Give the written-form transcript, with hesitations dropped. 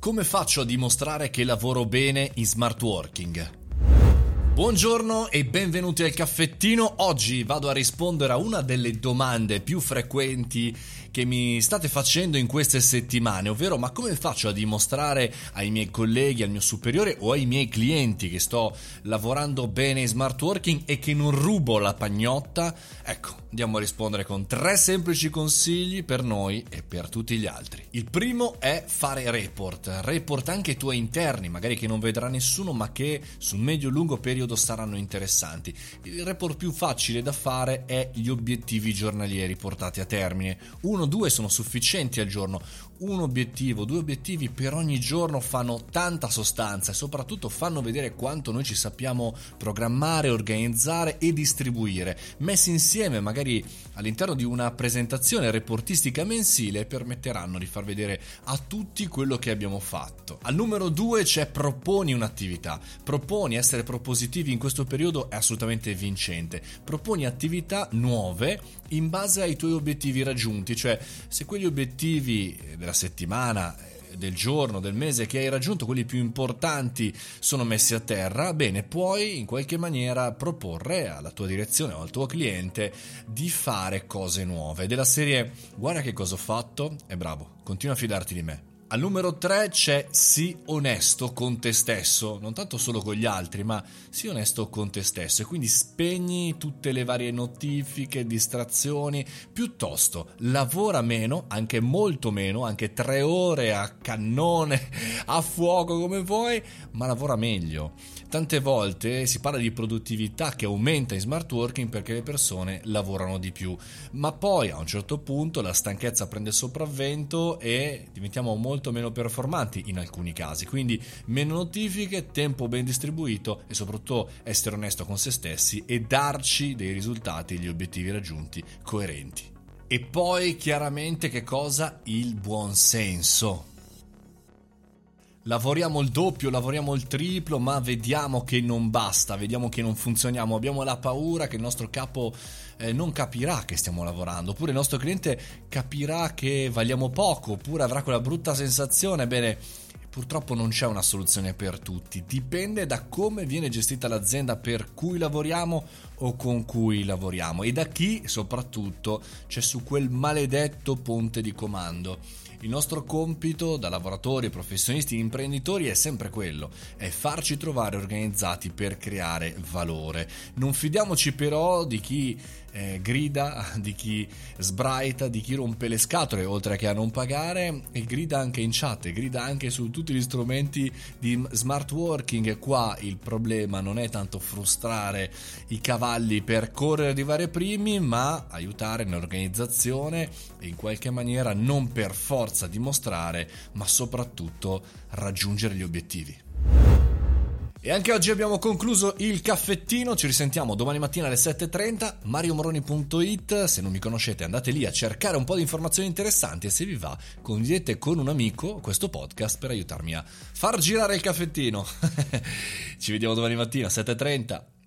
Come faccio a dimostrare che lavoro bene in smart working? Buongiorno e benvenuti al caffettino. Oggi vado a rispondere a una delle domande più frequenti che mi state facendo in queste settimane, ovvero: ma come faccio a dimostrare ai miei colleghi, al mio superiore o ai miei clienti che sto lavorando bene in smart working e che non rubo la pagnotta? Ecco, andiamo a rispondere con tre semplici consigli per noi e per tutti gli altri. Il primo è fare report anche tuoi interni, magari che non vedrà nessuno ma che sul medio-lungo periodo saranno interessanti. Il report più facile da fare è gli obiettivi giornalieri portati a termine. 1-2 sono sufficienti al giorno. Un obiettivo, 2 obiettivi per ogni giorno fanno tanta sostanza e soprattutto fanno vedere quanto noi ci sappiamo programmare, organizzare e distribuire. Messi insieme magari all'interno di una presentazione reportistica mensile permetteranno di far vedere a tutti quello che abbiamo fatto. Al numero 2 c'è proponi un'attività. Proponi, essere propositivi in questo periodo è assolutamente vincente. Proponi attività nuove in base ai tuoi obiettivi raggiunti, cioè se quegli obiettivi della settimana, del giorno, del mese che hai raggiunto, quelli più importanti, sono messi a terra, bene, puoi in qualche maniera proporre alla tua direzione o al tuo cliente di fare cose nuove, della serie: guarda che cosa ho fatto, è bravo, continua a fidarti di me. Al numero 3 c'è sii onesto con te stesso, non tanto solo con gli altri, ma sii onesto con te stesso, e quindi spegni tutte le varie notifiche, distrazioni, piuttosto lavora meno, anche molto meno, anche 3 ore a cannone, a fuoco come vuoi, ma lavora meglio. Tante volte si parla di produttività che aumenta in smart working perché le persone lavorano di più, ma poi a un certo punto la stanchezza prende sopravvento e diventiamo molto meno performanti in alcuni casi. Quindi meno notifiche, tempo ben distribuito e soprattutto essere onesto con se stessi e darci dei risultati e gli obiettivi raggiunti coerenti. E poi chiaramente che cosa? Il buon senso. Lavoriamo il doppio, lavoriamo il triplo, ma vediamo che non basta, vediamo che non funzioniamo, abbiamo la paura che il nostro capo non capirà che stiamo lavorando, oppure il nostro cliente capirà che valiamo poco, oppure avrà quella brutta sensazione. Bene, purtroppo non c'è una soluzione per tutti, dipende da come viene gestita l'azienda per cui lavoriamo o con cui lavoriamo e da chi soprattutto c'è su quel maledetto ponte di comando. Il nostro compito da lavoratori, professionisti, imprenditori è sempre quello, è farci trovare organizzati per creare valore. Non fidiamoci però di chi grida, di chi sbraita, di chi rompe le scatole oltre che a non pagare e grida anche in chat, grida anche su tutti gli strumenti di smart working. Qua il problema non è tanto frustrare i cavalli per correre e arrivare primi, ma aiutare nell'organizzazione e in qualche maniera non per forza a dimostrare, ma soprattutto raggiungere gli obiettivi. E anche oggi abbiamo concluso il caffettino, ci risentiamo domani mattina alle 7:30, mariomoroni.it, se non mi conoscete andate lì a cercare un po' di informazioni interessanti e se vi va condividete con un amico questo podcast per aiutarmi a far girare il caffettino. Ci vediamo domani mattina 7:30.